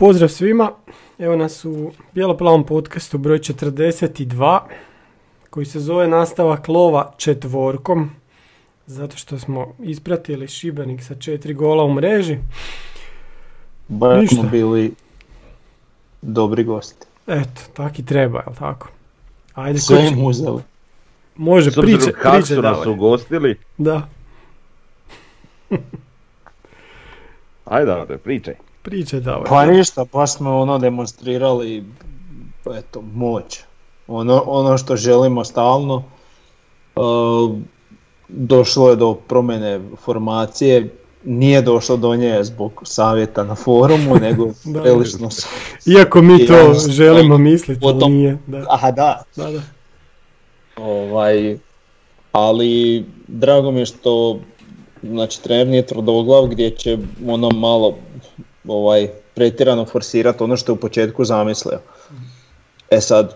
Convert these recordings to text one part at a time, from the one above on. Pozdrav svima, evo nas u bijeloplavom podcastu broj 42 koji se zove nastavak lova četvorkom zato što smo ispratili Šibenik sa 4 gola u mreži. Baš smo bili dobri gosti. Eto, tak i treba, jel tako? Ajde, sve im uzeli. Može, priče davali. S obzirom kako su gostili? Da. Ajde, da, pričaj. Priče davali. Pa ništa, pa smo demonstrirali eto, moć. Ono što želimo stalno. Došlo je do promjene formacije. Nije došlo do nje zbog savjeta na forumu, nego prilično... Iako mi to želimo misliti, ali nije. Da. Aha, da. Ali drago mi je što trener nije tvrdoglav gdje će ono malo... pretjerano forsirati ono što je u početku zamislio. E sad,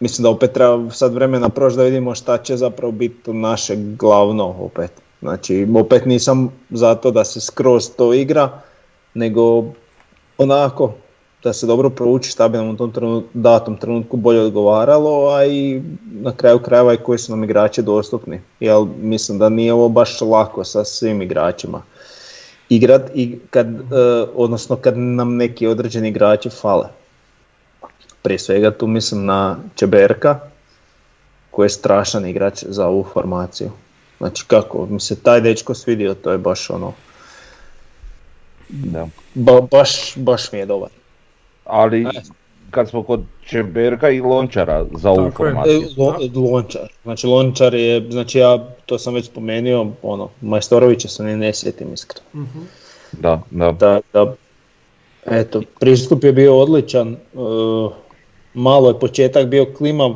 mislim da opet treba sad vremena proći da vidimo šta će zapravo biti naše glavno opet. Znači, opet nisam zato da se skroz to igra, nego onako da se dobro prouči šta bi nam u tom datom trenutku bolje odgovaralo, a i na kraju krajeva i koji su nam igrači dostupni. Jer mislim da nije ovo baš lako sa svim igračima igrat i kad nam neki određeni igrači fale. Prije svega tu mislim na Čeberka koji je strašan igrač za ovu formaciju. Znači kako mi se taj dečko svidio, to je baš baš mi je dobar. Ali kad smo kod Čeberka i Lončara za ovu formaciju. Lončar. Znači Lončar je, znači ja to sam već spomenuo, Majstorovića se ne sjetim iskreno. Mm-hmm. Da. Eto, pristup je bio odličan, malo je početak bio klimav,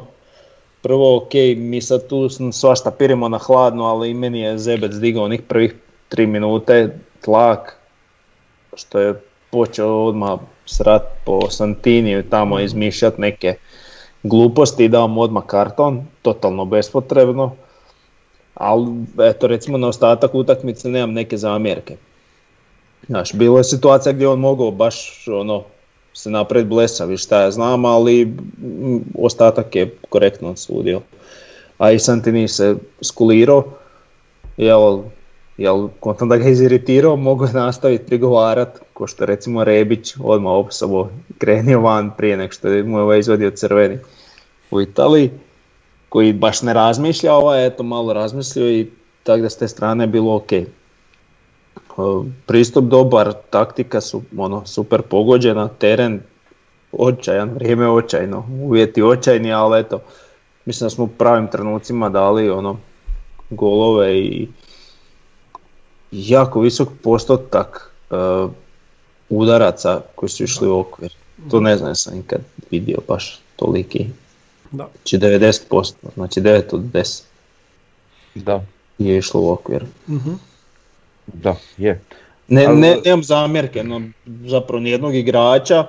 prvo mi sad tu svašta pirimo na hladno, ali i meni je zebec digao onih prvih 3 minute tlak, što je počeo odmah srat po Santiniju tamo izmišljati neke gluposti i dao mu odmah karton, totalno bespotrebno, ali eto recimo na ostatak utakmice nemam neke zamjerke. Znaš, bilo je situacija gdje on mogao baš se napred blesavi šta ja znam, ali ostatak je korektno odsudio. A i Santini se skulirao, jel kontam da ga iziritirao, mogu je nastaviti prigovarati, ko što recimo Rebić odmah opsobo krenio van prije nek što mu je izvadio crveni u Italiji, koji baš ne razmišlja, eto malo razmislio i tako da s te strane je bilo ok. Pristup dobar, taktika su super pogođena, teren očajan, vrijeme očajno, uvjeti očajni, ali eto, mislim da smo u pravim trenucima dali golove i jako visok postotak udaraca koji su išli u okvir. To ne znam, sam nikad vidio baš toliki. Da. Znači 90%, znači 9 od 10 da. Je išlo u okvir. Mm-hmm. Da, je. Nemam zamjerke, zapravo nijednog igrača,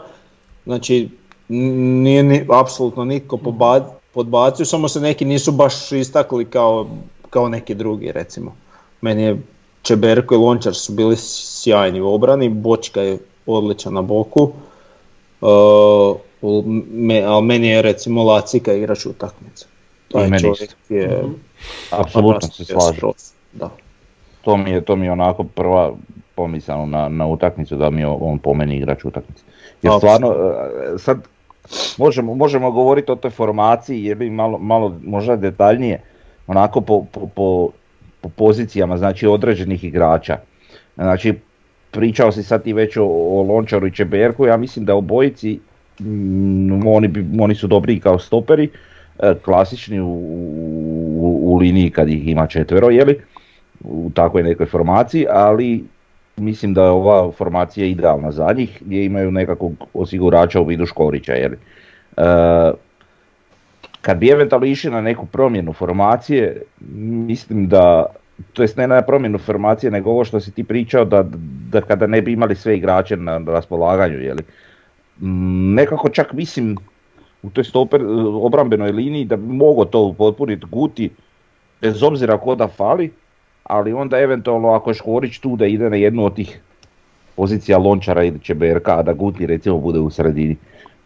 znači nije apsolutno nitko podbacio, samo se neki nisu baš istakli kao neki drugi recimo. Meni je Čeberko i Lončar su bili sjajni u obrani, Bočka je odličan na boku, ali meni je recimo Lacika igrač utakmice. Taj čovjek je... Apsolutno se slažem. To mi je onako prva pomisao na utakmicu, da mi je on po meni igrač utakmice. Jer stvarno, sad možemo govoriti o toj formaciji, jer bi malo možda detaljnije, onako po pozicijama, znači određenih igrača. Znači, pričao si sad i već o Lončaru i Čeberku, ja mislim da obojici oni su dobri kao stoperi, klasični u liniji kad ih ima 4, jeli? u takvoj nekoj formaciji, ali mislim da je ova formacija idealna za njih gdje imaju nekakvog osigurača u vidu Škorića. Jer, kad bi eventualno išli na neku promjenu formacije, mislim da, to jest ne na promjenu formacije, nego ovo što si ti pričao da kada ne bi imali sve igrače na raspolaganju, jeli, nekako čak mislim u toj obrambenoj liniji da bi mogo to upotpuniti Guti, bez obzira ko da fali, ali onda eventualno ako Škorić tu da ide na jednu od tih pozicija Lončara ili Čeberka, a da Guti recimo bude u sredini,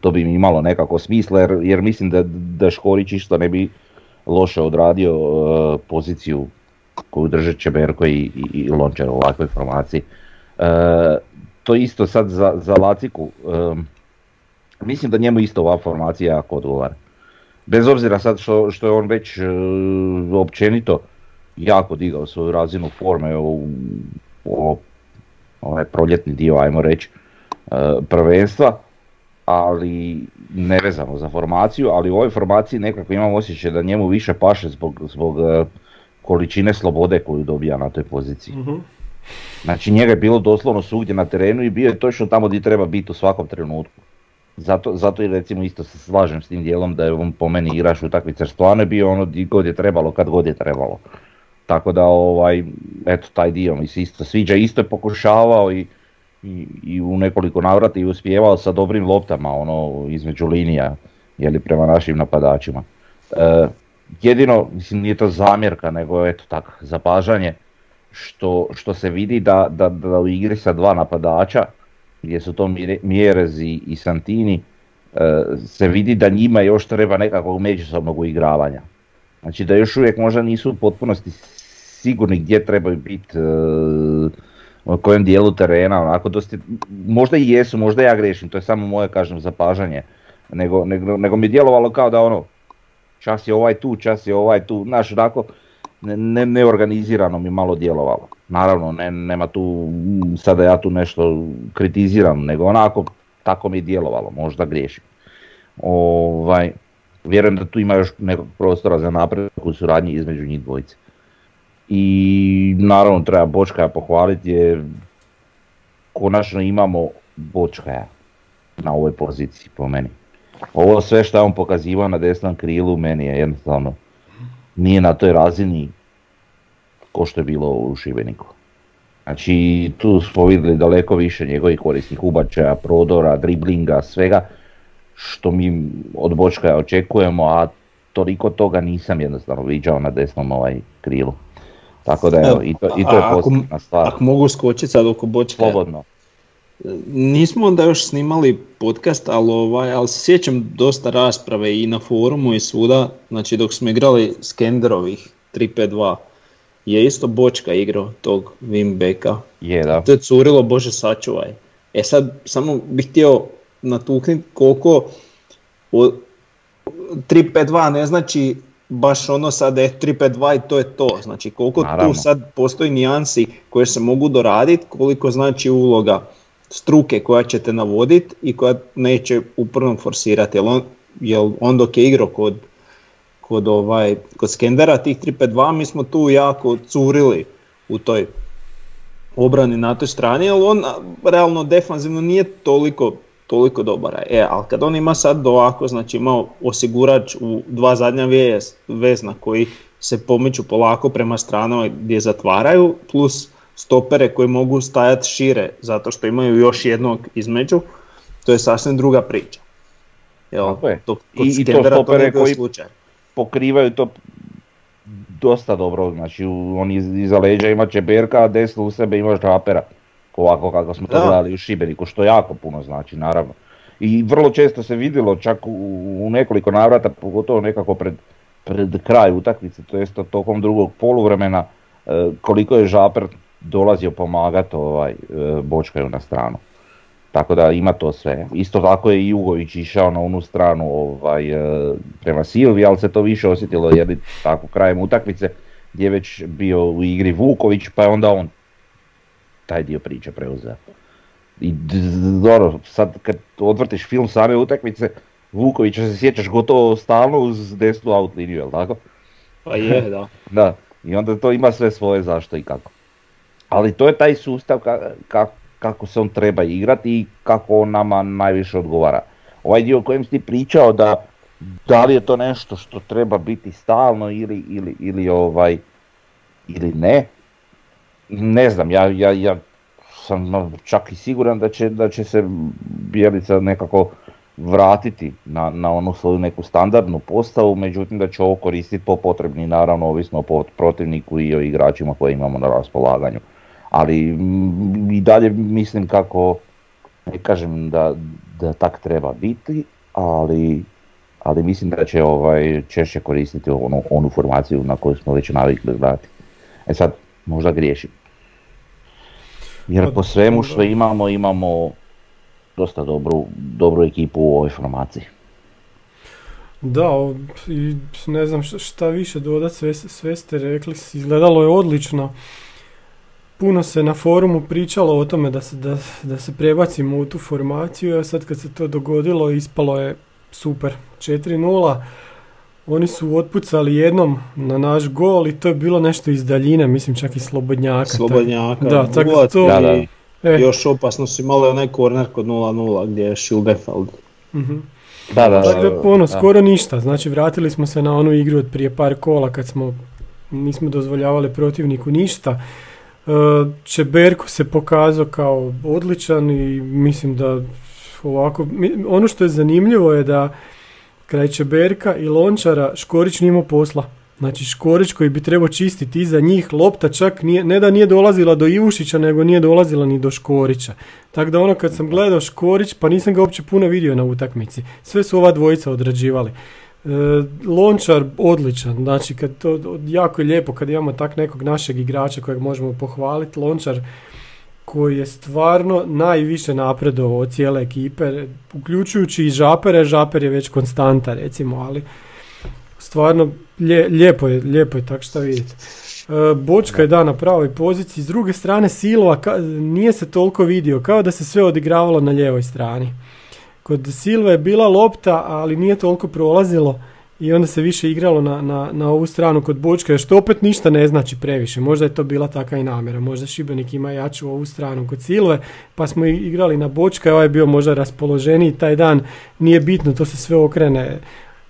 to bi mi imalo nekako smisla, jer mislim da Škorić isto ne bi loše odradio poziciju koju drže Čeberko i Lončar u ovakvoj formaciji. To isto sad za Laciku, mislim da njemu isto ova formacija jako odgovara. Bez obzira sad što je on već općenito jako digao svoju razinu forme u ovaj proljetni dio, ajmo reći, prvenstva, ali nevezano za formaciju, ali u ovoj formaciji nekako imam osjećaj da njemu više paše zbog količine slobode koju dobija na toj poziciji. Mm-hmm. Znači njega je bilo doslovno svugdje na terenu i bio je točno tamo gdje treba biti u svakom trenutku. Zato i recimo isto se slažem s tim dijelom da je on po meni igrač utakmice, stvarno je bio ono gdje god je trebalo, kad god je trebalo. Tako da eto taj dio mi se isto sviđa, isto je pokušavao i u nekoliko navrata i uspijevao sa dobrim loptama između linija, jeli, prema našim napadačima. Jedino, mislim, nije to zamjerka, nego eto tako zapažanje što se vidi da u igri sa dva napadača, gdje su to Mjerez i Santini, se vidi da njima još treba nekakvog međusobnog uigravanja. Znači da još uvijek možda nisu u potpunosti sigurni gdje trebaju biti, u kojem dijelu terena, možda i jesu, možda ja grešim, to je samo moje, kažem, zapažanje, nego mi je djelovalo kao da čas je ovaj tu, čas je ovaj tu, znaš, onako neorganizirano mi malo djelovalo. Naravno, nema tu, sada ja tu nešto kritiziram, nego onako, tako mi je djelovalo, možda griješim. Vjerujem da tu ima još nekog prostora za napredak u suradnji između njih dvojice. I naravno treba Bočka pohvaliti, jer konačno imamo Bočka na ovoj poziciji po meni. Ovo sve što je on pokazivao na desnom krilu meni je jednostavno nije na toj razini ko što je bilo u Šibeniku. Znači tu smo vidjeli daleko više njegovih korisnih ubačaja, prodora, driblinga, svega što mi od Bočka očekujemo, a toliko toga nisam jednostavno viđao na desnom krilu. Tako da i to je posljedna stvar. Ako mogu skočiti sad oko Bočka. Slobodno. Nismo onda još snimali podcast, ali se sjećam dosta rasprave i na forumu i svuda, znači dok smo igrali Skenderovih 3-5-2, je isto Bočka igrao tog wingbacka. Je, da. To je curilo, bože sačuvaj. E sad, samo bih htio natukniti koliko 3-5-2 ne znači baš sad 3-5-2 i to je to, znači koliko naravno tu sad postoji nijansi koje se mogu doraditi, koliko znači uloga struke koja će te navoditi i koja neće uporno forsirati, jer on dok je igrao kod Skendera tih 3-5-2 mi smo tu jako curili u toj obrani na toj strani, ali on realno defanzivno nije toliko dobar. Ali kad on ima sad ovako, znači imao osigurač u dva zadnja vezna koji se pomiču polako prema stranama gdje zatvaraju, plus stopere koji mogu stajati šire zato što imaju još jednog između, to je sasvim druga priča. I to stopere koji pokrivaju to dosta dobro, znači on iza leđa ima Čeberka, a desno u sebe ima Žapera. Ovako kako smo to gledali u Šibeniku, što jako puno znači, naravno. I vrlo često se vidjelo, čak u nekoliko navrata, pogotovo nekako pred kraj utakmice, to jest tokom drugog poluvremena, koliko je Žaper dolazio pomagati Bočkaju na stranu. Tako da ima to sve. Isto tako je i Jugović išao na onu stranu prema Silvi, ali se to više osjetilo jer tako krajem utakmice gdje je već bio u igri Vuković, pa je onda on taj dio priče preuzeo. I dobro, sad kad odvrtiš film same utakmice, Vukovića se sjećaš gotovo stalno uz desnu out liniju, jel tako? Pa je, da. Da, I onda to ima sve svoje zašto i kako. Ali to je taj sustav kako se on treba igrati i kako on nama najviše odgovara. Ovaj dio o kojem si pričao da li je to nešto što treba biti stalno ili ne. Ne znam, ja sam čak i siguran da će se Bijelica nekako vratiti na onu svoju neku standardnu postavu, međutim da će ovo koristiti po potrebni, naravno ovisno o protivniku i o igračima koje imamo na raspolaganju. Ali i dalje mislim kako, ne kažem da tak treba biti, ali mislim da će češće koristiti onu formaciju na koju smo već navikli gledati. E sad, možda griješim. Jer po svemu što imamo dosta dobru ekipu u ovoj formaciji. Da, i ne znam šta više dodati, sve ste rekli, izgledalo je odlično. Puno se na forumu pričalo o tome da se prebacimo u tu formaciju, a sad kad se to dogodilo ispalo je super, 4-0. Oni su otpucali jednom na naš gol i to je bilo nešto iz daljine, mislim čak i Slobodnjaka. Da, tako to. Da. Još opasno su imali onaj korner kod 0-0 gdje je Schildefeld. Mm-hmm. Da. Skoro ništa, znači vratili smo se na onu igru od prije par kola kad nismo dozvoljavali protivniku ništa. Čeberko se pokazao kao odličan i mislim da ovako, ono što je zanimljivo je da kraj Čeberka i Lončara Škorić nije imao posla. Znači Škorić koji bi trebao čistiti iza njih, lopta čak nije dolazila do Ivušića, nego nije dolazila ni do Škorića. Tako da ono kad sam gledao Škorić, pa nisam ga uopće puno vidio na utakmici. Sve su ova dvojica odrađivali. Lončar odličan, znači kad to, jako je lijepo kad imamo tak nekog našeg igrača kojeg možemo pohvaliti. Lončar koji je stvarno najviše napredovao od cijele ekipe, uključujući i Žapera. Žaper je već konstanta recimo, ali stvarno lijepo je tako što vidite. Bočka je na pravoj poziciji, s druge strane Silva nije se toliko vidio, kao da se sve odigravalo na lijevoj strani. Kod Silva je bila lopta, ali nije toliko prolazilo i onda se više igralo na ovu stranu kod Bočka, što opet ništa ne znači previše. Možda je to bila taka i namjera, možda Šibenik ima jaču ovu stranu kod Silve, pa smo igrali na Bočka i ovaj je bio možda raspoloženiji taj dan, nije bitno, to se sve okrene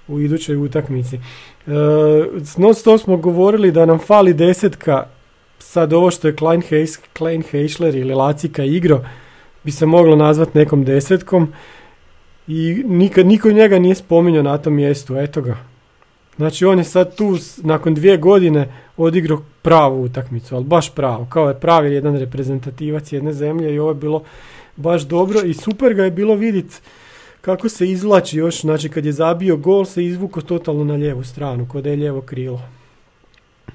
u idućoj utakmici. Non-stop smo govorili da nam fali 10, sad ovo što je Klein Heischler ili Lacika igro bi se moglo nazvati nekom 10. I niko njega nije spominjao na tom mjestu, eto ga. Znači on je sad tu nakon 2 godine odigrao pravu utakmicu, ali baš pravu, kao je pravi jedan reprezentativac jedne zemlje i ovo je bilo baš dobro i super ga je bilo vidjeti kako se izvlači još, znači kad je zabio gol se izvuko totalno na lijevu stranu, kod je lijevo krilo.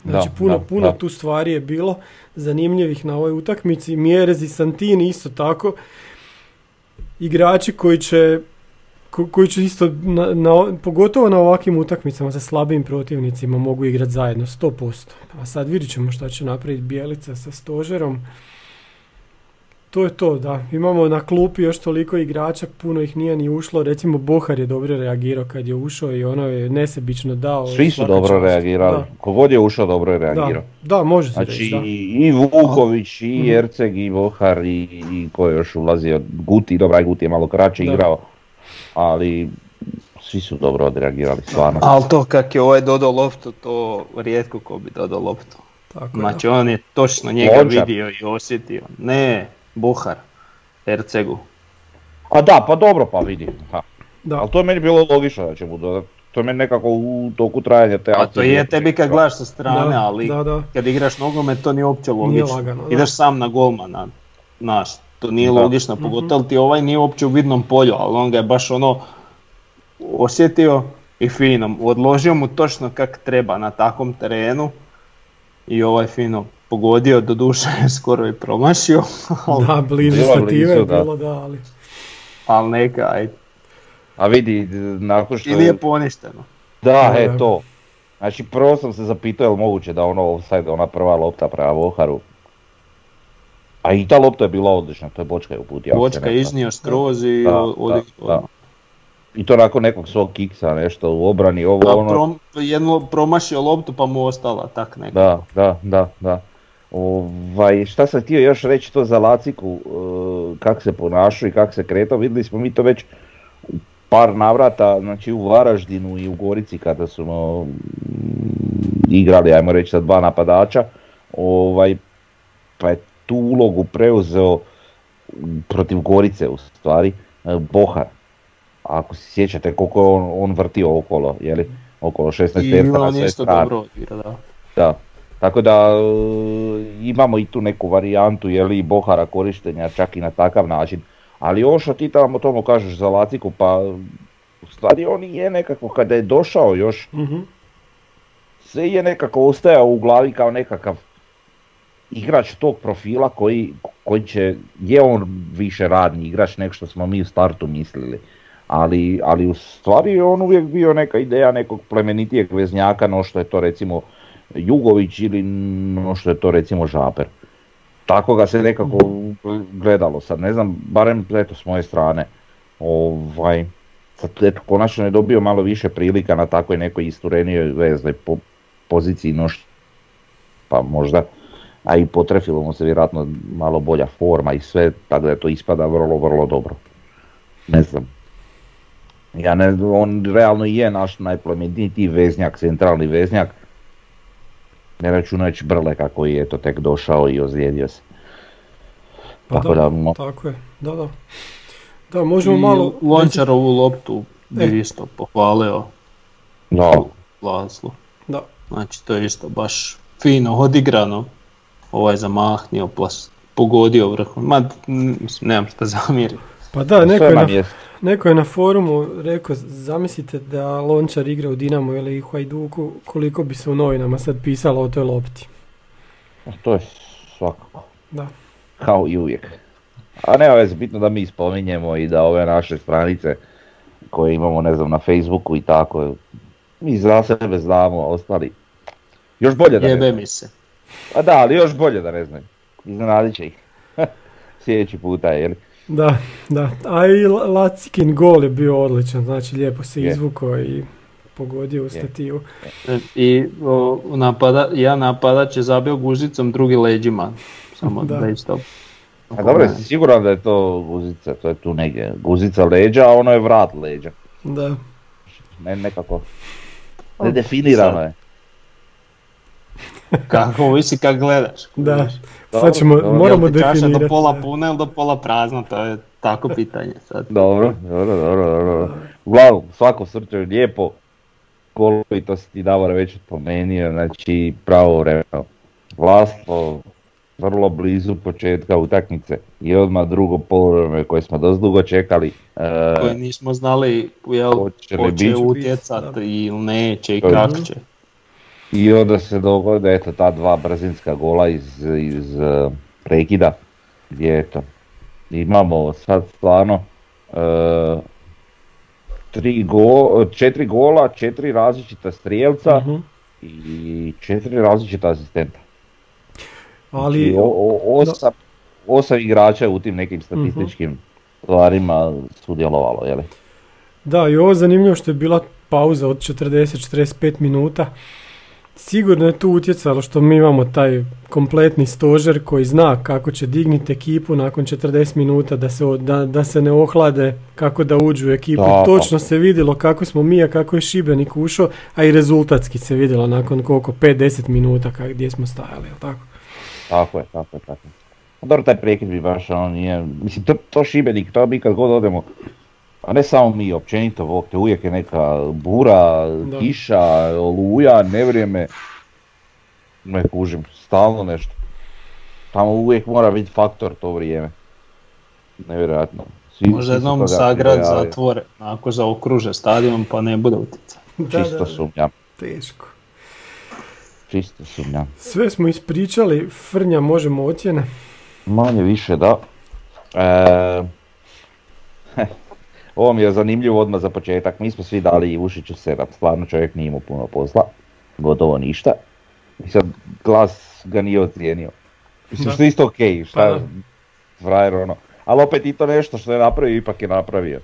Znači puno tu stvari je bilo zanimljivih na ovoj utakmici, Mjerez i Santini isto tako, igrači koji će isto, pogotovo na ovakvim utakmicama sa slabim protivnicima mogu igrati zajedno, 100%. A sad vidit ćemo šta će napraviti Bijelica sa stožerom. To je to, da. Imamo na klupi još toliko igrača, puno ih nije ni ušlo. Recimo Bohar je dobro reagirao kad je ušao i ono je nesebično dao. Svi su dobro reagirali. Kogod je ušao dobro je reagirao. Da, može se znači, reći, da. I Vuković, i Herceg, i Bohar, i ko je još ulazio, Guti, dobra, Guti je malo kraće igrao, ali svi su dobro odreagirali, stvarno. Ali to kak je ovaj dodao loptu, to rijetko ko bi dodao loptu. Tako, znači on je točno njega vidio i osjetio. Ne, Bohar, Hercegu. A da, pa dobro, pa vidi. Da. Ali to je meni bilo logično da će budu. To je meni nekako u toku trajanja te akcije. A to je tebi kad gledaš sa strane, ali kad igraš nogomet to nije uopće logično. Lagano, ideš sam na golmana, naš, to nije logično, pogotovo ti ovaj nije uopće u vidnom polju, ali on ga je baš ono osjetio i fino, odložio mu točno kak treba na takvom terenu i ovaj fino pogodio, doduše skoro i promašio. Da, blizu stative je bilo, da, ali... Ali neka, ajde. A vidi, nakon što... Ili je poništeno. Da, to. Znači, prvo sam se zapitao je li moguće da ono offside, ona prva lopta prema Voharu. A i ta lopta je bila odlična, to je Bočka je uputio. Bočka iznio skroz i odigrao. I to nakon nekog svog kiksa nešto u obrani, ovo ono... Jedno promašio loptu pa mu ostala, tak nekako. Da. Šta sam htio još reći to za Laciku, kako se ponašao i kako se kretao, vidjeli smo mi to već par navrata, znači u Varaždinu i u Gorici kada su igrali, ajmo reći, sa dva napadača, pa je tu ulogu preuzeo protiv Gorice u stvari Bohar. Ako se sjećate koliko je on vrtio okolo, jeli, okolo 16 terca na sve strane. Da. Tako da imamo i tu neku varijantu, jeli, Bohara korištenja čak i na takav način. Ali ovo što ti tamo tomu kažeš za Laciku, pa u stvari on je nekako, kada je došao još, sve je nekako ostajao u glavi kao nekakav igrač tog profila koji će, je on više radni igrač nego što smo mi u startu mislili. Ali u stvari je on uvijek bio neka ideja nekog plemenitijeg veznjaka no što je to recimo Jugović ili no što je to recimo Žaper. Tako ga se nekako gledalo sad, ne znam, barem eto s moje strane. Sad eto, konačno je dobio malo više prilika na takvoj nekoj isturenijoj veznoj poziciji no što, pa možda, a i potrefilo mu se vjerojatno malo bolja forma i sve, tako da to ispada vrlo, vrlo dobro. Ne znam. On realno je naš najplemenitiji veznjak, centralni veznjak, ne računajući Brleka koji je to tek došao i ozlijedio se. Tako je. Da, možemo i malo... Lončarovu loptu bi isto pohvalio. Da. Lanslu. Da. Znači to je isto baš fino odigrano, zamahnio, pogodio vrhom, nemam šta zamjeriti. Pa da, neko je na forumu rekao, zamislite da Lončar igra u Dinamu ili Hajduku, koliko bi se u novinama sad pisalo o toj lopti. To je svakako. Da. Kao i uvijek. A nema veze, bitno da mi spominjemo i da ove naše stranice koje imamo, ne znam, na Facebooku i tako, mi za sebe znamo, a ostali još bolje da ne znaju. Jebe mi se. A da, ali još bolje da ne znaju. Iznenadit će ih. Sljedeći puta, jel? Da, a i Lacikin gol je bio odličan, znači lijepo se izvukao i pogodio u stativu. Napadač je zabio gužicom, drugi leđima, samo da je stop. Dobro, si siguran da je to guzica, to je tu negdje, guzica leđa, a ono je vrat leđa. Da. Nekako, nedefinirano je. Kako ovisi kako gledaš. Da, sad ćemo, moramo definirati. Čaša do pola puna ili do pola prazna, to je tako pitanje sad. Dobro. Uglavnom, svako srce je lijepo, gol i to si ti Davor već spomenuo, znači pravo vremeno. Vlaslo vrlo blizu početka utakmice i odmah drugo polovreme koje smo dosta dugo čekali. Koje nismo znali hoće utjecati ili neće i kako će. I onda se dogode eto ta dva brzinska gola iz prekida gdje eto imamo sad stvarno 4 gola, 4 različita strijelca i 4 različita asistenta. Ali znači, 8 igrača u tim nekim statističkim stvarima sudjelovalo, je li? Da, i ovo zanimljivo što je bila pauza od 40-45 minuta. Sigurno je tu utjecalo što mi imamo taj kompletni stožer koji zna kako će digniti ekipu nakon 40 minuta da se ne ohlade, kako da uđu u ekipu. Da. Točno se vidjelo kako smo mi, a kako je Šibenik ušao, a i rezultatski se vidjelo nakon koliko, 5-10 minuta gdje smo stajali, jel tako? Tako je. Dobro, taj prekid bi baš, mislim, to Šibenik, to mi kad god odemo, a ne samo mi, općenito, uvijek je neka bura, kiša, oluja, nevrijeme, ne kužim, stalno nešto. Tamo uvijek mora biti faktor to vrijeme. Nevjerojatno. Možda jednom Zagrad zatvore, ako zaokruže stadion pa ne bude utjecaj. Čisto sumnjam. Teško. Čisto sumnjam. Sve smo ispričali, Frnja, možemo ocjene? Manje više, da. Ovo mi je zanimljivo odmah za početak, mi smo svi dali Ivušiću 7, stvarno čovjek nije imao puno posla, gotovo ništa. I sad glas ga nije ocijenio. Mislim što je isto okej, šta frajer ono. Ali opet i to nešto što je napravio, ipak je napravio.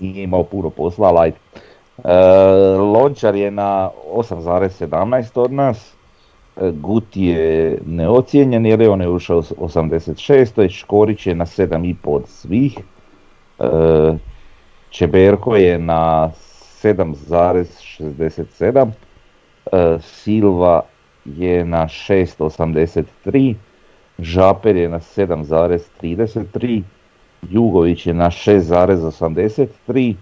nije imao puno posla, ali Lončar je na 8,17 od nas, Guti je neocijenjen jer je on je ušao 86, Škorić je na 7,5 od svih, Čeberko je na 7,67, Silva je na 6,83, Žaper je na 7,33, Jugović je na 6,83,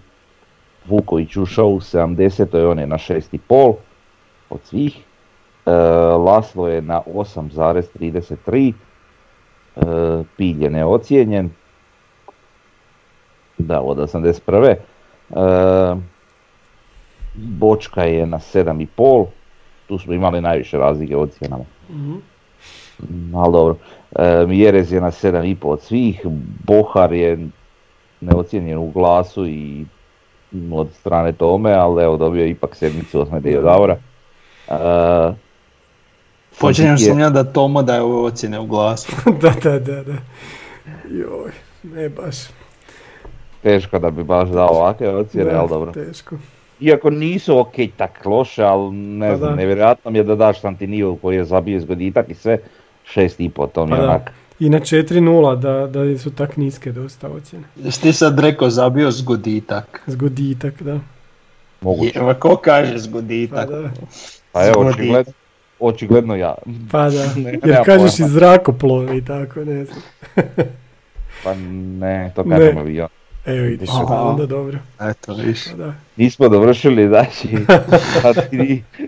Vuković ušao u 70, on je na 6,5 od svih, Laslo je na 8,33, Pilj je neocijenjen, da, od 81. Bočka je na 7,5, tu smo imali najviše razlike ocjenama. Mm-hmm. Ali dobro, Mjerez je na 7,5 od svih, Bohar je neocijenjen u glasu i od strane tome, ali evo dobio je ipak sedmicu osme Diodavora. Počinjem sam ja da Tomo daje ove ocjene u glasu. da. Joj, ne baš. Teško da bi baš dao ovakve ocjene, ali dobro. Teško. Iako nisu ok tak loše, ali ne znam, nevjerojatno mi je da daš Santiniju koji je zabio zgoditak i sve 6,5, to mi je onak. I na 4-0 da su tak niske dosta ocjene. Ti sad rekao zabio zgoditak. Zgoditak, da. Moguće. Jeva, ko kaže zgoditak? Pa evo, očigledno ja. Pa da, jer kažeš i zrakoplovi, tako ne znam. Pa ne, to kažemo vi ja. Evo vidiš, onda dobro. Eto, viš. Nismo dovršili, znači,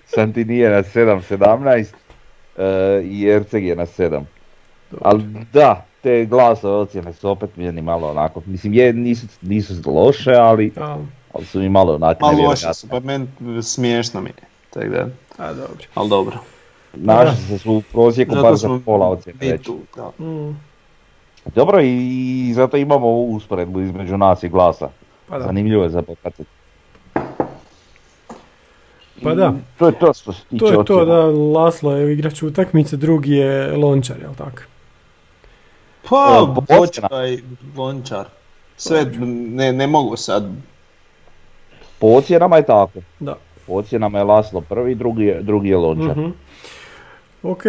Santini je na 7,17 i Herceg je na 7. Ali da, te glasove ocjene su opet meni malo onako, mislim nisu loše, ali su mi malo onako nevjerojatne. Malo loše su, pa meni smiješno mi je, tako da. A dobro. Ali dobro. Našli se u prosjeku bar za pola ocjene reći. Dobro, i zato imamo ovu usporedbu između nas i glasa. Pa zanimljivo je zapratiti. Pa da. To je to što se tiče ocjena. To je to da Laslo je igrač utakmice, drugi je Lončar, jel tako? Pa, Bočka i Lončar. Sve ne mogu sad. Po ocjenama je tako. Da. Po ocjenama je Laslo prvi, drugi je Lončar. Mm-hmm. Ok.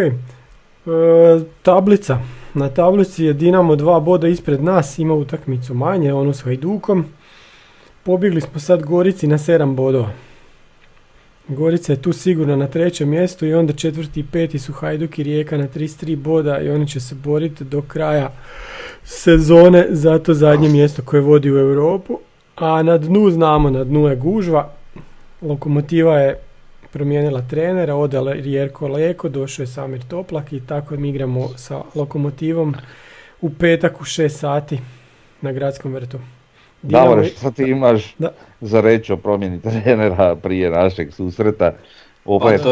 Tablica. Na tablici je Dinamo 2 boda ispred nas, ima utakmicu manje, ono s Hajdukom. Pobjegli smo sad Gorici na 7 bodova. Gorica je tu sigurno na 3. mjestu i onda 4. i 5. su Hajduk i Rijeka na 33 boda i oni će se boriti do kraja sezone za to zadnje mjesto koje vodi u Europu. A na dnu znamo, na dnu je gužva. Lokomotiva je promijenila trenera, odala Jerko Leko, došao je Samir Toplak i tako mi igramo sa Lokomotivom u petak u 6 sati na Gradskom vrtu. Davore, šta ti imaš za reći o promjeni trenera prije našeg susreta? Opet. Pa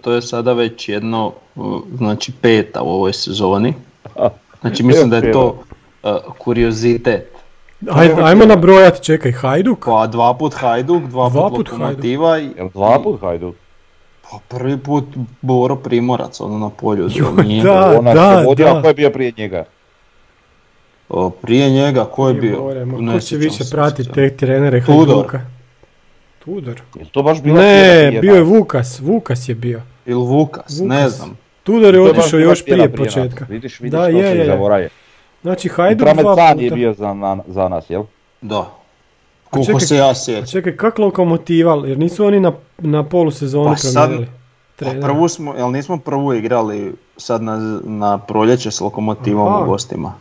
to je sada već jedno, znači peta u ovoj sezoni. Znači mislim da je to kuriozitet. Ajmo nabrojati, čekaj, Hajduk? Pa dva put Hajduk, dva put Lokomotiva. Jel dva put Hajduk? Pa prvi put Boro Primorac, ono na polju. Ona se vodila, ko je bio prije njega? Prije njega, ko je bio? Ko će više pratiti te trenere Hajduka? Tudor. Jel to baš bila bio je Vukas, Vukas je bio. Ili Vukas, ne znam. Tudor je otišao još prije početka. Vidiš da, što se zaboraje. Znači Hajduk dva puta. Prametan je bio za nas, jel? Da. Koliko se ja sjećam. Čekaj, kako Lokomotiva, jer nisu oni na polusezonu promijenili? Pa prvu smo, jel nismo prvu igrali sad na proljeće s Lokomotivom u gostima?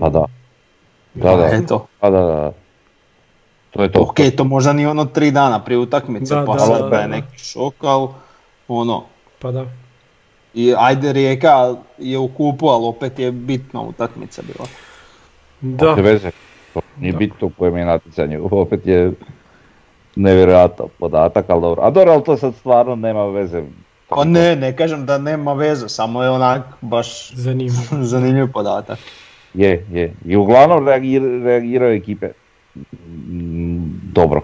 Pa da. Da. Eto. Da. To je to. Okej, to možda ni ono 3 dana prije utakmice, pa sad je neki šok, ali ono. Pa da. I ajde, Rijeka je u kupu, ali opet je bitna utakmica bila. Da. Nije bitno u kojem je natjecanje, opet je nevjerojatan podatak, ali dobro. A dobro, ali to sad stvarno nema veze. Pa ne kažem da nema veze, samo je onak baš zanimljiv podatak. Je. I uglavnom reagiraju ekipe dobro.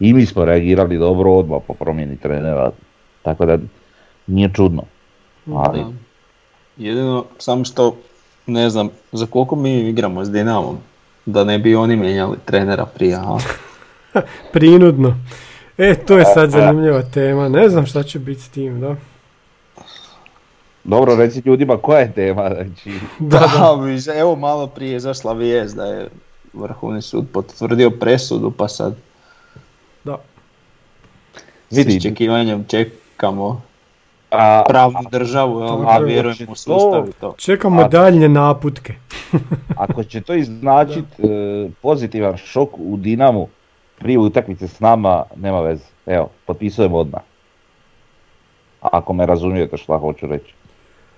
I mi smo reagirali dobro odmah po promjeni trenera, tako da nije čudno. Ali. Jedino sam što ne znam, za koliko mi igramo s Dinamom? Da ne bi oni mijenjali trenera prije. Prinudno. E, to je sad zanimljiva tema. Ne znam šta će biti s tim, da. Dobro, reci ljudima koja je tema. Znači. Da. Evo malo prije izašla vijest da je Vrhovni sud potvrdio presudu, pa sad... Da. S iščekivanjem čekamo pravnu državu, a vjerujem u sustav i to. Čekamo daljnje naputke. Ako će to iznačiti pozitivan šok u Dinamu prije utakmice s nama, nema veze. Evo, potpisujem odmah. Ako me razumijete šta hoću reći.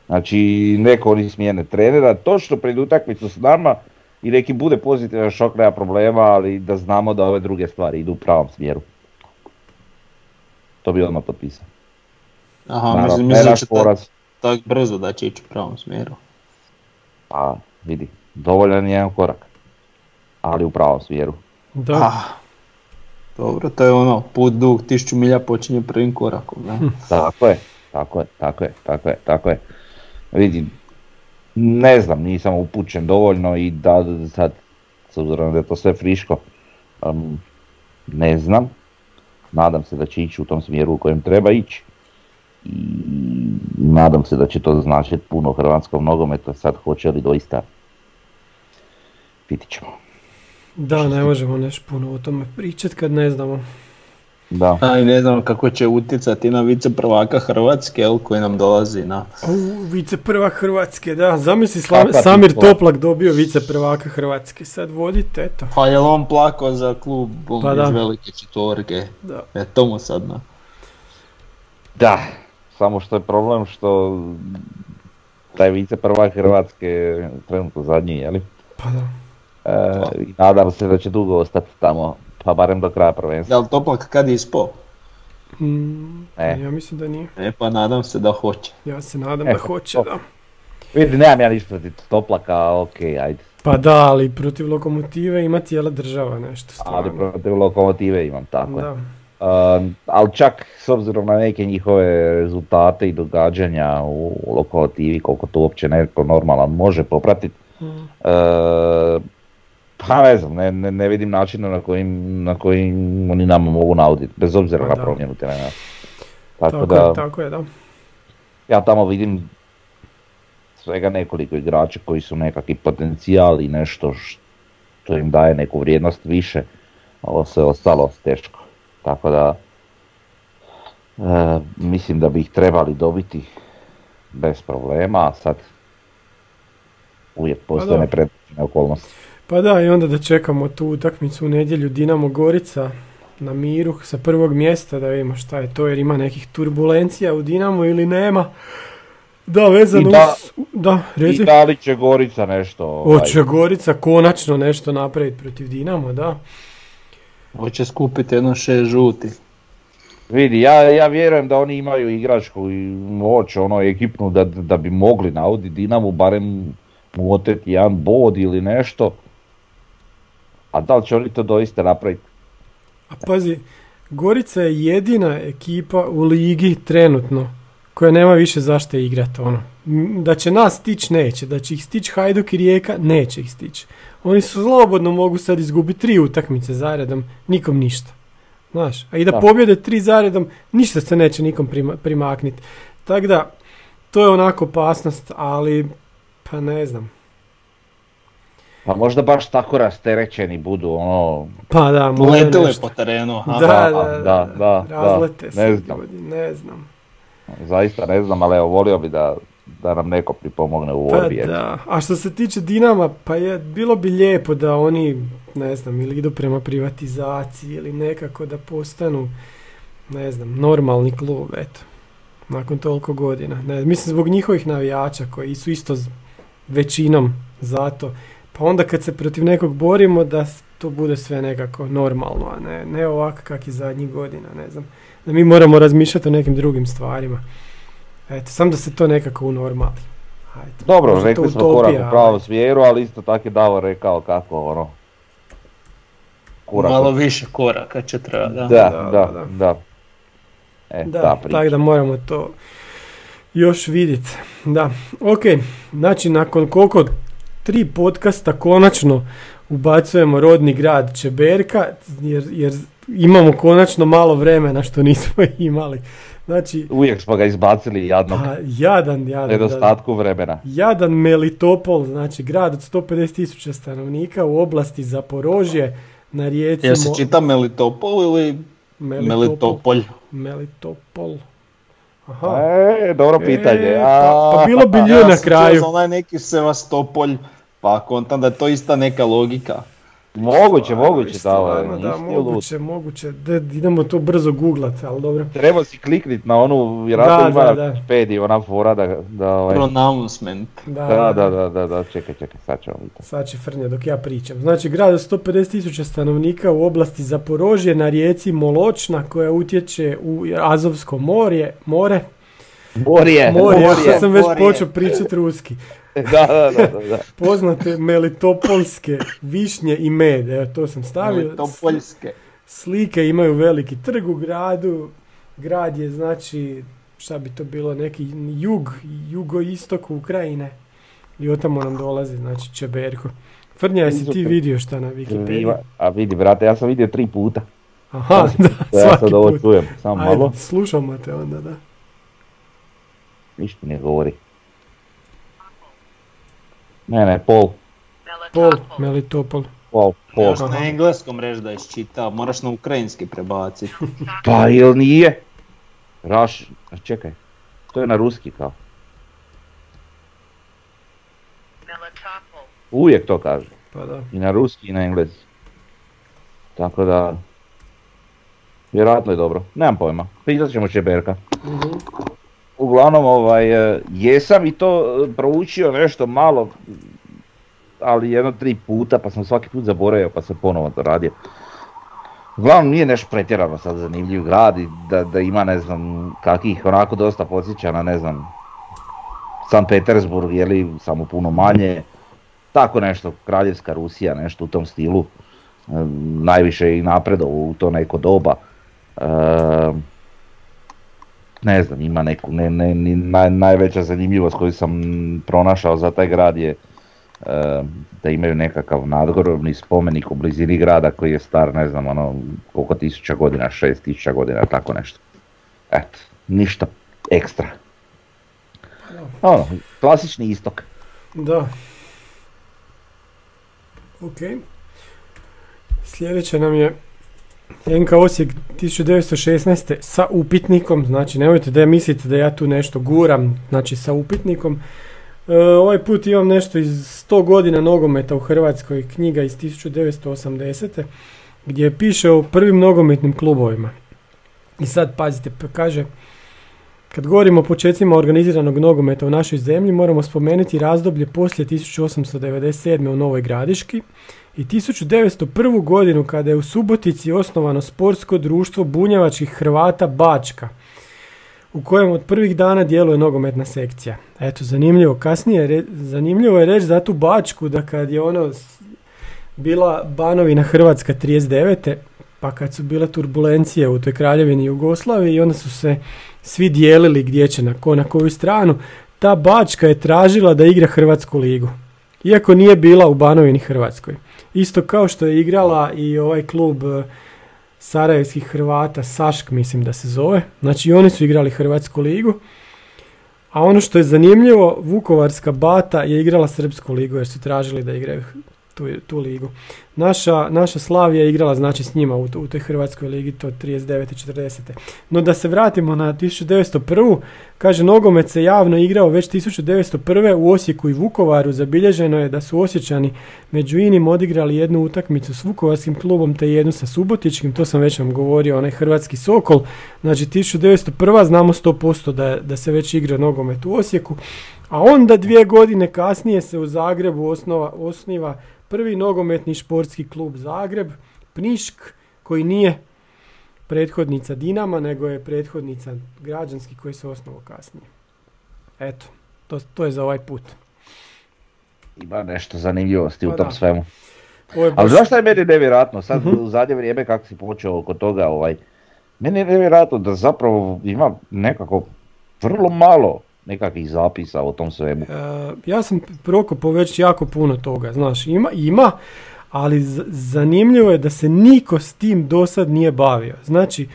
Znači, neko oni smijene trenera, točno pred utakmicu s nama i neki bude pozitivan šok, nema problema, ali da znamo da ove druge stvari idu u pravom smjeru. To bi odmah potpisao. Aha, mislim da će tako brzo da će ići u pravom smjeru. Pa, vidi, dovoljan je jedan korak, ali u pravom smjeru. Da. Dobro, to je ono, put dug, 1000 milja počinje prvim korakom. Da? Tako je. Vidim, ne znam, nisam upućen dovoljno i da sad, s obzirom da je to sve friško, ne znam. Nadam se da će ići u tom smjeru u kojem treba ići. I nadam se da će to značiti puno hrvatskom nogometu, sad hoće li doista, vidit ćemo. Da, ne možemo nešto puno o tome pričati kad ne znamo. Da. A i ne znamo kako će utjecati na viceprvaka Hrvatske, koji nam dolazi na... Viceprvak Hrvatske, da, zamisli Samir Toplak dobio viceprvaka Hrvatske, sad vodite, eto. Pa je on plakao za klub, iz velike četvorke, to mu sad na... Da, samo što je problem što taj viceprvak Hrvatske je trenutno zadnji, jeli? Pa da. I nadam se da će dugo ostati tamo, pa barem do kraja prvenstva. Da li Toplak kad je ispao? Ja mislim da nije. Pa nadam se da hoće. Ja se nadam da hoće, da. Vidi, nemam ja ništa protiv Toplaka, okej, ajde. Pa da, ali protiv Lokomotive ima cijela država nešto stvarno. Ali protiv Lokomotive imam, tako je. Ali čak s obzirom na neke njihove rezultate i događanja u Lokomotivi, koliko to uopće netko normalan može popratiti, pa ne znam, ne vidim načina na kojim oni nam mogu nauditi, bez obzira na promjenu terena. Tako je, da. Ja tamo vidim svega nekoliko igrača koji su nekakvi potencijal i nešto što im daje neku vrijednost više, ovo se ostalo teško. Tako da, mislim da bi ih trebali dobiti bez problema, a sad uvijek postoje nepredviđene okolnosti. Pa da, i onda da čekamo tu utakmicu u nedjelju Dinamo Gorica na miru sa prvog mjesta, da vidimo šta je to, jer ima nekih turbulencija u Dinamu ili nema. Da, vezano reci. I da li će Gorica nešto... Hoće Gorica konačno nešto napraviti protiv Dinamo, da. Hoće skupiti jedno 6 žuti. Vidi, ja vjerujem da oni imaju igračku i moć, ekipnu da bi mogli nauditi Dinamu, barem mu oteti jedan bod ili nešto. A da li će oni to doista napraviti? A pazi, Gorica je jedina ekipa u ligi trenutno koja nema više zašto igrati. Da će nas stići neće, da će ih stići Hajduk i Rijeka neće ih stići. Oni su slobodno mogu sad izgubiti 3 utakmice zaredom, nikom ništa. Znaš, a i da pobjede 3 zaredom, ništa se neće nikom primakniti. Tako da, to je onako opasnost, ali pa ne znam. Pa možda baš tako rasterećeni budu, letele po terenu. Da. Razlete se ljudi, ne znam. Zaista ne znam, ali volio bi da nam neko pripomogne u borbi. A što se tiče Dinama, pa je bilo bi lijepo da oni, ne znam, ili idu prema privatizaciji ili nekako da postanu, ne znam, normalni klub, eto. Nakon toliko godina. Ne, mislim zbog njihovih navijača koji su isto većinom zato. Pa onda kad se protiv nekog borimo da to bude sve nekako normalno, a ne ovako kak i zadnjih godina, ne znam. Da mi moramo razmišljati o nekim drugim stvarima. Eto, samo da se to nekako unormali. Dobro, rekli smo korak u pravom smjeru, ali isto tako je Davor rekao kako korak. Malo više koraka će treba, da. Da. Tako da moramo to još vidjeti. Da, ok, znači nakon koliko 3 podcasta konačno ubacujemo rodni grad Čeberka, jer imamo konačno malo vremena što nismo imali. Znači, uvijek smo ga izbacili jadnog. Jadan. Nedostatku vremena. Jadan Melitopol, znači grad od 150.000 stanovnika u oblasti Zaporožje na rijeci... Jel se čita Melitopol ili Melitopolj? Melitopol. Aha. Dobro pitanje. Pa bilo bi lju na kraju. Ja sam onaj neki Sevastopolj, pa kontam da je to ista neka logika. Moguće. Idemo to brzo googlati, ali dobro. Treba si klikniti na onu, vjerojatno ima na Wikipediji, ona fora da... Pronouncement. Da, čekaj, sad ćemo vidjeti. Sad će Frnja dok ja pričam. Znači, grad od 150.000 stanovnika u oblasti Zaporožje na rijeci Moločna koja utječe u Azovsko more. Morje, počeo pričati ruski. Da. Poznate melitopolske višnje i med, evo to sam stavio. Melitopoljske. Slike imaju veliki trg u gradu, grad je znači, šta bi to bilo, neki jugoistok Ukrajine i otamo nam dolazi, znači Čeberko. Frnja, jesi ti vidio šta na Wikipediji? A vidi brate, ja sam vidio 3 puta. Aha, da, ja sad ovo čujem, samo malo. Ajde, slušamo te onda, da. Ništa ne govori. Ne, Pol, Melitopol. Pol. Još na engleskom reći da je čitao, moraš na ukrajinski prebaciti. Pa ili nije? Čekaj, to je na ruski kao. Melitopol. Uvijek to kaže. Pa da. I na ruski i na engleski. Tako da, vjerojatno je dobro, nemam pojma, pisat ćemo Čeberka. Mm-hmm. Uglavnom, jesam i to proučio nešto malo, ali 3 puta, pa sam svaki put zaboravio, pa sam ponovo to radio. Uglavnom, nije nešto pretjerano sad zanimljiv grad i da ima, ne znam, kakih, onako dosta podsjeća na, ne znam, Sankt Petersburg, jeli, samo puno manje, tako nešto, Kraljevska Rusija, nešto u tom stilu, najviše i napredo u to neko doba. Ne znam, ima neku, najveća zanimljivost koju sam pronašao za taj grad je da imaju nekakav nadgrobni spomenik u blizini grada koji je star, ne znam, koliko 1000 godina, 6000 godina, tako nešto. Eto, ništa ekstra. Klasični istok. Da. Ok. Sljedeće nam je NK Osijek 1916. sa upitnikom, znači nemojte da mislite da ja tu nešto guram, znači sa upitnikom. Ovaj put imam nešto iz 100 godina nogometa u Hrvatskoj, knjiga iz 1980. gdje piše o prvim nogometnim klubovima. I sad pazite, kaže, kad govorimo o početcima organiziranog nogometa u našoj zemlji moramo spomenuti razdoblje poslije 1897. u Novoj Gradiški i 1901. godinu kada je u Subotici osnovano sportsko društvo bunjevačkih Hrvata Bačka, u kojem od prvih dana djeluje nogometna sekcija. Eto, zanimljivo, kasnije zanimljivo je reći za tu Bačku da kad je bila Banovina Hrvatska 39. pa kad su bile turbulencije u toj kraljevini Jugoslaviji i onda su se svi dijelili gdje će na koju stranu, ta Bačka je tražila da igra Hrvatsku ligu, iako nije bila u Banovini Hrvatskoj. Isto kao što je igrala i ovaj klub sarajevskih Hrvata, Sašk mislim da se zove, znači oni su igrali Hrvatsku ligu, a ono što je zanimljivo, Vukovarska Bata je igrala Srpsku ligu jer su tražili da igraju tu ligu. Naša Slavija je igrala znači s njima u toj Hrvatskoj ligi, to 39. 40. No da se vratimo na 1901. Kaže, nogomet se javno igrao već 1901. u Osijeku i Vukovaru. Zabilježeno je da su Osječani među inim odigrali jednu utakmicu s vukovarskim klubom te jednu sa subotičkim, to sam već vam govorio, onaj Hrvatski Sokol. Znači 1901. znamo 100% da se već igra nogomet u Osijeku. A onda 2 godine kasnije se u Zagrebu osniva prvi nogometni športski klub Zagreb, Pnišk, koji nije prethodnica Dinama, nego je prethodnica Građanski koji se osnovao kasnije. Eto, to je za ovaj put. Ima nešto zanimljivosti u tom svemu. Ali znaš šta je meni nevjerojatno, sad u zadnje vrijeme kako si počeo oko toga, meni je nevjerojatno da zapravo ima nekako vrlo malo nekakvih zapisa o tom svemu? Ja sam prokopao već jako puno toga, znaš, ima, ali zanimljivo je da se niko s tim do sad nije bavio. Znači,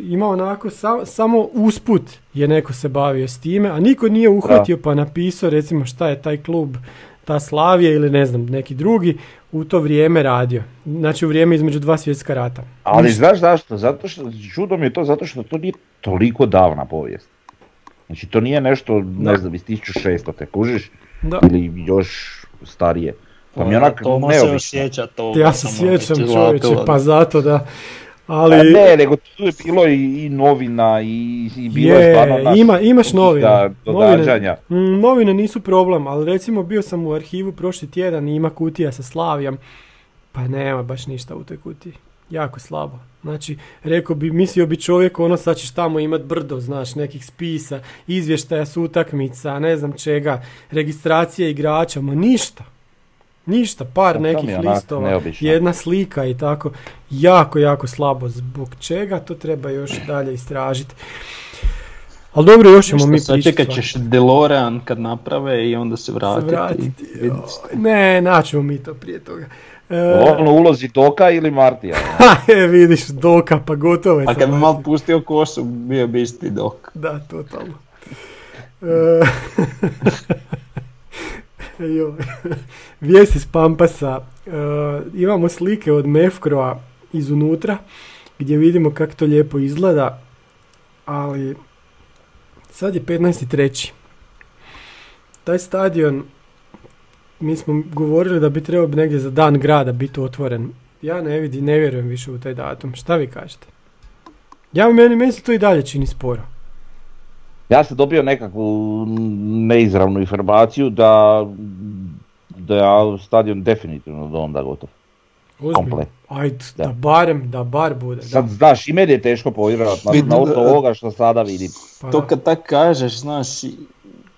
ima onako, samo usput je neko se bavio s time, a niko nije uhvatio pa napisao recimo šta je taj klub, ta Slavija ili ne znam, neki drugi u to vrijeme radio. Znači u vrijeme između dva svjetska rata. Ali znaš zašto? Zato što čudom je to, zato što to nije toliko davna povijest. Znači to nije nešto, ne znam, iz 1600 te kužiš ili još starije. Pa mi onak to neobično. Osjeća to. Ja se sjećam čovječe, pa zato da. Ali... A ne, nego tu je bilo i novina i bilo je stvarno imaš novina, događanja. Novine nisu problem, ali recimo bio sam u arhivu prošli tjedan i ima kutija sa Slavijom, pa nema baš ništa u toj kutiji, jako slabo. Znači, mislio bi čovjek ono sad ćeš tamo imat brdo, znaš, nekih spisa, izvještaja s utakmica, ne znam čega, registracija igrača, ma ništa. Ništa, par nekih listova, neobično. Jedna slika i tako, jako, jako slabo, zbog čega to treba još dalje istražiti. Ali dobro, još ćemo mi pričati. Čekat ćeš DeLorean kad naprave i onda se vratiti. Ne, naćemo mi to prije toga. Ono ulozi Doka ili Martija? Vidiš, Doka, pa gotovo je. A kad bi malo pustio kosu, bio bi isti Dok. Da, totalno. Vijesti s Pampasa, imamo slike od Mefkroa izunutra gdje vidimo kako to lijepo izgleda, ali sad je 15.3. Taj stadion, mi smo govorili da bi trebao negdje za dan grada biti otvoren. Ja ne vjerujem više u taj datum, šta vi kažete? Meni se to i dalje čini sporo. Ja sam dobio nekakvu neizravnu informaciju da je stadion definitivno do onda gotov. Komplet. Ajde, da bar bude. Sad znaš, i meni je teško povjerovati na ovoga što sada vidim. Pa, to kad tak kažeš, znaš,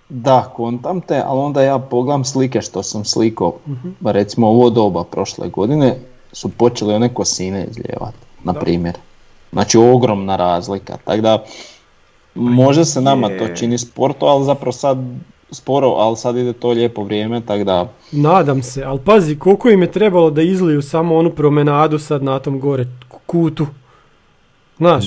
da, kontam te, ali onda ja pogledam slike što sam slikao. Uh-huh. Recimo ovo doba prošle godine su počeli one kosine izljevati, na primjer. Znači ogromna razlika, tako da... Možda se nama to čini sporto, ali zapravo sad sporo, ali sad ide to lijepo vrijeme, tako da... Nadam se, ali pazi, koliko im je trebalo da izliju samo onu promenadu sad na tom gore kutu. Znaš,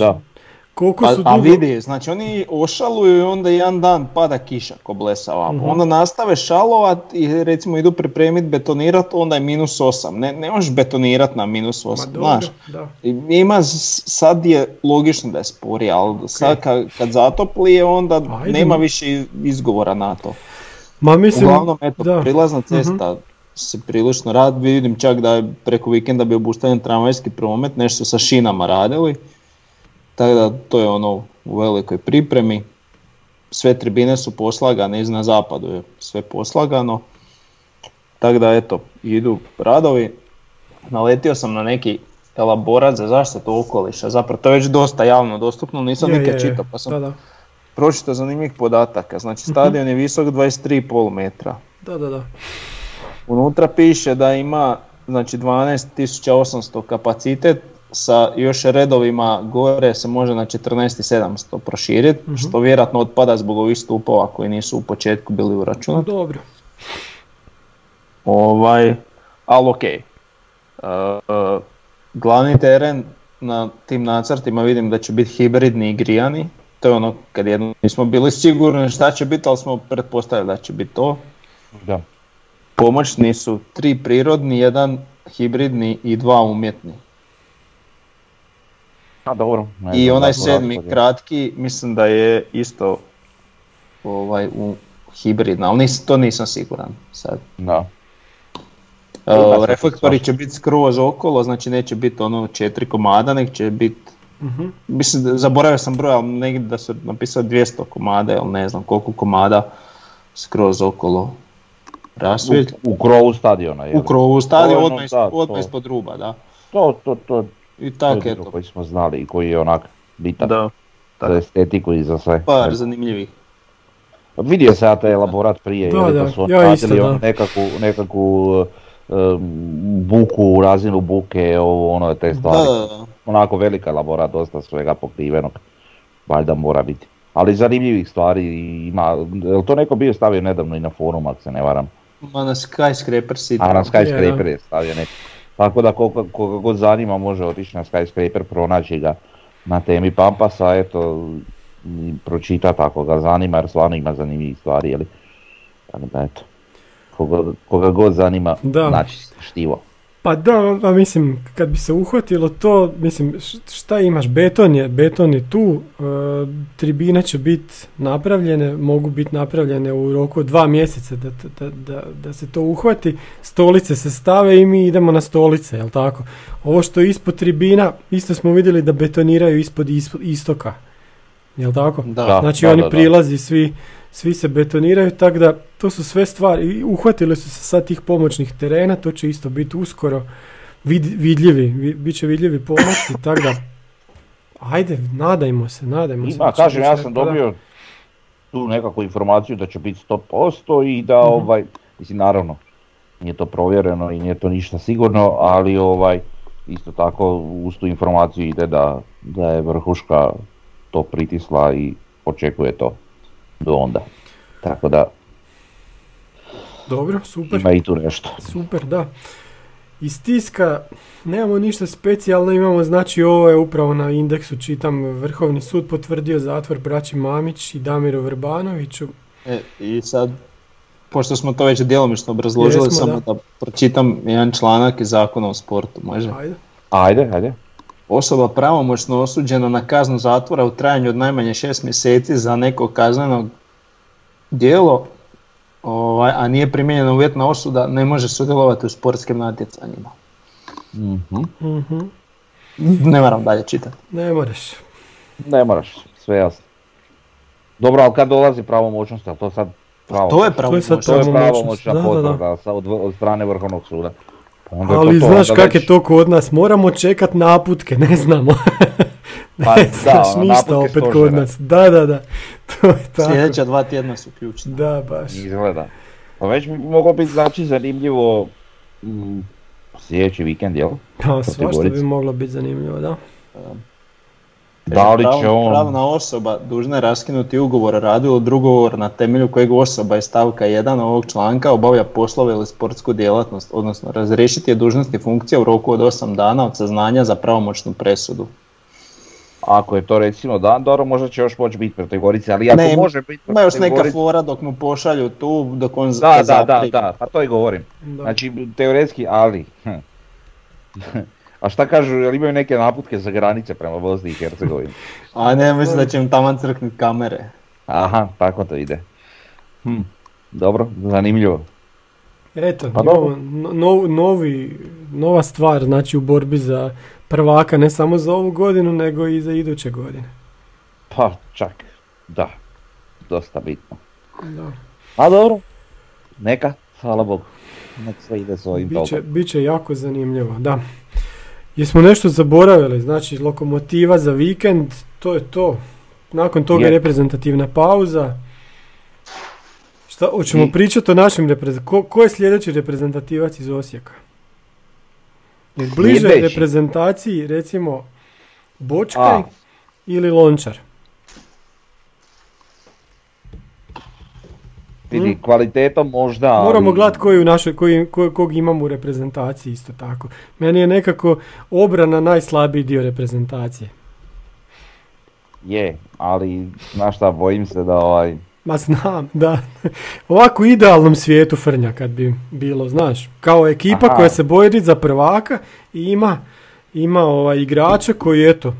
koliko su dugo... A vidi, znači oni ošaluju i onda jedan dan pada kiša ko blesava. Uh-huh. Onda nastave šalovat i recimo idu pripremiti betonirat, onda je -8. Ne možeš betonirat na -8, znaš. Ima, sad je logično da je spori, ali sad kad zatoplije onda nema više izgovora na to. Ma, mislim, uglavnom, prilazna cesta... Uh-huh. se prilično rad, vidim čak da je preko vikenda bio obustavljen tramvajski promet, nešto sa šinama radili. Tako da to je ono u velikoj pripremi, sve tribine su poslagane, iz na zapadu je sve poslagano, tako da eto, idu radovi. Naletio sam na neki elaborat za zaštitu okoliša, zapravo to je već dosta javno dostupno, nisam nikad čitao, pa sam pročitao zanimljivih podataka, znači stadion je visok 23,5 metra. Da. Unutra piše da ima znači 12.800 kapacitet, sa još redovima gore se može na 14.700 proširiti, što vjerojatno otpada zbog ovih stupova koji nisu u početku bili uračunati. Dobro. Ali okej. Glavni teren na tim nacrtima vidim da će biti hibridni i grijani. To je ono kad jedno nismo bili sigurni šta će biti, ali smo pretpostavili da će biti to. Da. Pomoćni su 3 prirodni, 1 hibridni i 2 umjetni. Dobro, i onaj 7. kratki mislim da je isto u hibridna, ali to nisam siguran sad. Da. Reflektori će biti skroz okolo, znači neće biti ono 4 komada, nek će biti, mislim, zaboravio sam broj, ali negdje da su napisali 200 komada, ili ne znam koliko komada skroz okolo. U krovu stadiona. U krovu stadiona, odmah ispod ruba, da. To. I tako je to. Koji smo znali i koji je onak bitan za estetiku i za sve. Par zanimljivih. Vidio se ja taj elaborat prije, da su odradili nekakvu buku, razinu buke, te stvari. Onako velika elaborat, dosta svega pokrivenog, valjda mora biti. ali zanimljivih stvari ima. Je to neko bio stavio nedavno i na forum, ako se ne varam? Ma na Skyscraper si. A na Skyscraper je stavio neko. Tako da koga god zanima može otići na Skyscraper, pronaći ga na temi Pampasa, eto, pročitati ako ga zanima, jer stvarno ima zanimljivih stvari, jeli? Tako da eto, koga god zanima, znači štivo. Pa da, pa mislim, kad bi se uhvatilo to, mislim, šta imaš, beton je tu, tribine će biti napravljene, mogu biti napravljene u roku 2 mjeseca da se to uhvati, stolice se stave i mi idemo na stolice, jel tako? Ovo što je ispod tribina, isto smo vidjeli da betoniraju ispod istoka, jel tako? Da. Znači da, oni prilazi svi se betoniraju, tako da to su sve stvari i uhvatili su se sad tih pomoćnih terena, to će isto biti uskoro vidljivi, bit će vidljivi pomaci, tako da ajde, nadajmo se. Ima, kažem, ja sam dobio tu nekakvu informaciju da će biti 100% i da mislim, naravno, nije to provjereno i nije to ništa sigurno, ali isto tako uz tu informaciju ide da je vrhuška to pritisla i očekuje to do onda, tako da dobro, super. Ima i tu nešto. Super, da. Iz tiska nemamo ništa specijalno, imamo, znači ovo je upravo na Indeksu, čitam, Vrhovni sud potvrdio zatvor braći Mamić i Damiru Vrbanoviću. I sad, pošto smo to već djelomično obrazložili, jesmo, samo da pročitam jedan članak iz Zakona o sportu, može? Ajde. Osoba pravomoćno osuđena na kaznu zatvora u trajanju od najmanje 6 mjeseci za neko kazneno djelo, a nije primijenjena uvjetna osuda, ne može sudjelovati u sportskim natjecanjima. Mm-hmm. Ne moram dalje čitati. Ne moraš, sve jasno. Dobro, ali kad dolazi pravomoćnost, ali to sad pravomoćnost? To je pravomoćnost. To je pravomoćna potvrda od strane Vrhovnog suda. Ali to, znaš kak je to kod nas, moramo čekati naputke, ne znamo. Znaš ništa opet kod nas. Da, to je tako. Sljedeća 2 tjedna su ključna. Da, baš. Izgleda. Pa već bi moglo biti, znači, zanimljivo sljedeći vikend, jel? Da, svašta bi moglo biti zanimljivo, da. Da li će on... Pravna osoba dužna je raskinuti ugovor o radu ili drugi ugovor na temelju kojeg osoba iz stavka 1 ovog članka obavlja poslove ili sportsku djelatnost, odnosno razriješiti je dužnosti funkcija u roku od 8 dana od saznanja za pravomoćnu presudu. Ako je to recimo dan, dobro, možda će još moći biti protiv Gorice, ali ako ne, može biti protiv Gorice... Ima još neka fora dok mu pošalju tu, dok on zaprije... Da, pa to i govorim. Da. Znači, teoretski, ali... A šta kažu, jel imaju neke naputke za granice prema Bosni i Hercegovini? A ne, mislim da će im tamo crknuti kamere. Aha, tako to ide. Dobro, zanimljivo. Eto, pa nova stvar, znači, u borbi za prvaka, ne samo za ovu godinu, nego i za iduće godine. Pa čak, da, dosta bitno. Da. A dobro, neka, hvala Bogu, nek sve ide s ovim toga. Biće jako zanimljivo, da. Jesmo nešto zaboravili, znači Lokomotiva za vikend, to je to. Nakon toga je reprezentativna pauza. Šta, hoćemo pričati o našim reprezentativima? Ko je sljedeći reprezentativac iz Osijeka? Bliže reprezentaciji, recimo, Bočka ili Lončar? Vidi, kvalitetom možda... Ali... Moramo gledati kog imamo u reprezentaciji isto tako. Meni je nekako obrana najslabiji dio reprezentacije. Je, ali znaš šta, bojim se da Ma znam, da. Ovako u idealnom svijetu Frnja kad bi bilo, znaš, kao ekipa koja se bori za prvaka i ima igrača koji, eto,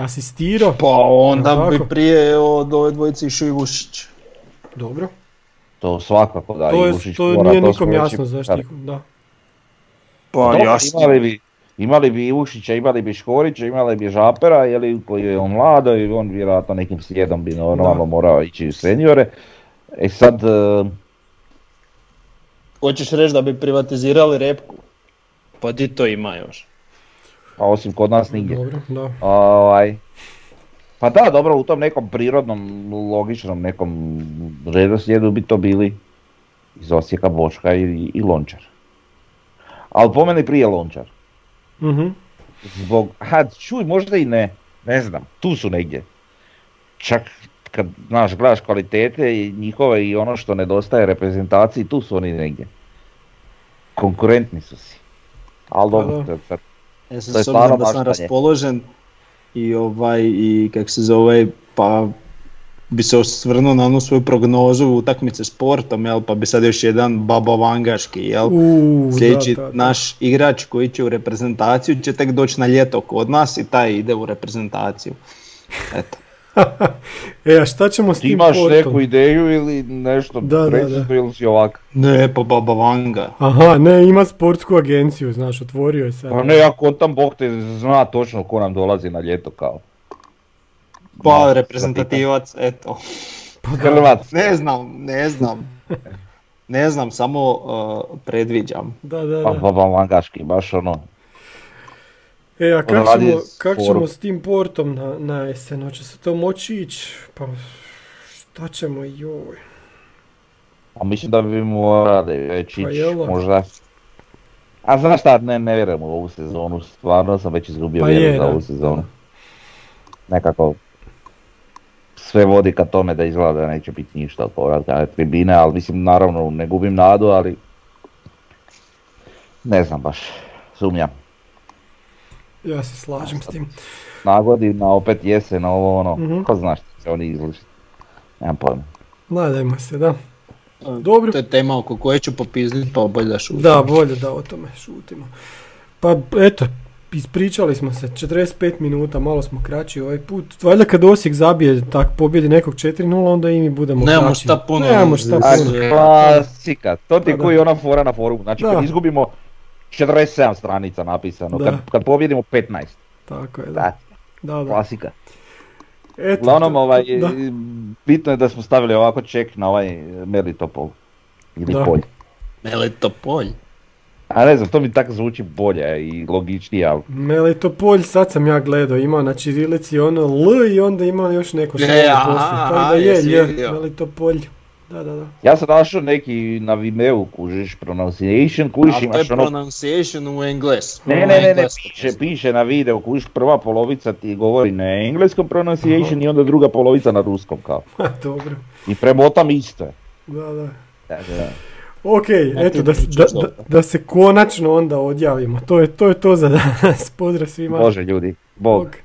asistirao. Pa onda bi prije od ove dvojice išao i Vušić. Dobro. To svakako da i Gušić mora. To nije nikom jasno zašto. Da. Pa jasno. Imali bi Ušića, imali bi Škorića, imali bi Žapera, koji je on mlado i on vjerojatno nekim slijedom bi normalno morao ići u seniore. E sad... Hoćeš reći da bi privatizirali Repku? Pa di to ima još? A osim kod nas nigdje. Dobro, da. Pa da, dobro, u tom nekom prirodnom, logičnom nekom redoslijedu bi to bili iz Osijeka Bočka i Lončar. Ali po meni prije Lončar. Mm-hmm. Zbog, možda i ne znam, tu su negdje. Čak kad znaš, gledaš kvalitete i njihove i ono što nedostaje reprezentaciji, tu su oni negdje. Konkurentni su si. Ali dobro, sad. Ja sam s obzirom da sam raspoložen i pa bi se osvrnuo na onu svoju prognozu utakmice sportom, jel, pa bi sad još jedan babavangaški, jel, sljedeći naš igrač koji će u reprezentaciju će tek doći na ljeto kod nas i taj ide u reprezentaciju. Eto. E, a šta ćemo s tim imaš portom? Neku ideju ili nešto prečisto ili si ovak? Ne, pa Baba Vanga. Aha, ne, ima sportsku agenciju, znaš, otvorio je sad. Pa ne, ako tam Bog te zna točno ko nam dolazi na ljeto kao. Pa, reprezentativac, eto. Hrvat. Ne znam. Ne znam, samo predviđam. Da. Pa Baba Vangaški, baš ono. E, a kak ćemo s tim portom na jesen? Hoće se to moći ići? Pa šta ćemo i joj? A mislim da bi morali već ići, možda. A znaš šta, ne vjerujem u ovu sezonu, stvarno sam već izgubio vjeru za ovu sezonu. Nekako sve vodi ka tome da izgleda da neće biti ništa od povratka tribine, ali mislim naravno ne gubim nadu, ali ne znam baš, sumnjam. Ja se slažem s tim. Nagodina, opet jesen, ovo ono, ko znaš što će oni izlišiti. Nemam pojma. Nadajmo se, da. Dobro. To je tema oko koje ću popizditi, pa bolje da šutimo. Da, bolje da o tome šutimo. Pa eto, ispričali smo se, 45 minuta, malo smo kraći ovaj put. Valjda kad Osijek zabije, tak pobjedi nekog 4-0, onda i mi budemo kraći. Nemamo šta puno. Klasika, to ti je koji ona fora na forumu. Znači kad izgubimo 47 stranica napisano, kad pobjedimo 15. Tako je, da. Klasika. Uglavnom, bitno je da smo stavili ovako ček na ovaj Melitopol ili polj. Melitopol? A ne znam, to mi tako zvuči bolje i logičnije, ali... Melitopol, sad sam ja gledao, imao na čirilici ono L i onda imao još neko što je poslije, tako da je Melitopol. Da. Ja sam našao neki na Vimeu, kužiš, pronunciation, kužiš imaš ono... A to je pronunciation u englesku. Ne, piše na videu, kužiš, prva polovica ti govori na engleskom pronunciation i onda druga polovica na ruskom kao. Dobro. I premotam isto. Da. Ok, eto da se konačno onda odjavimo, to je to za danas, pozdrav svima. Bože ljudi, Bog.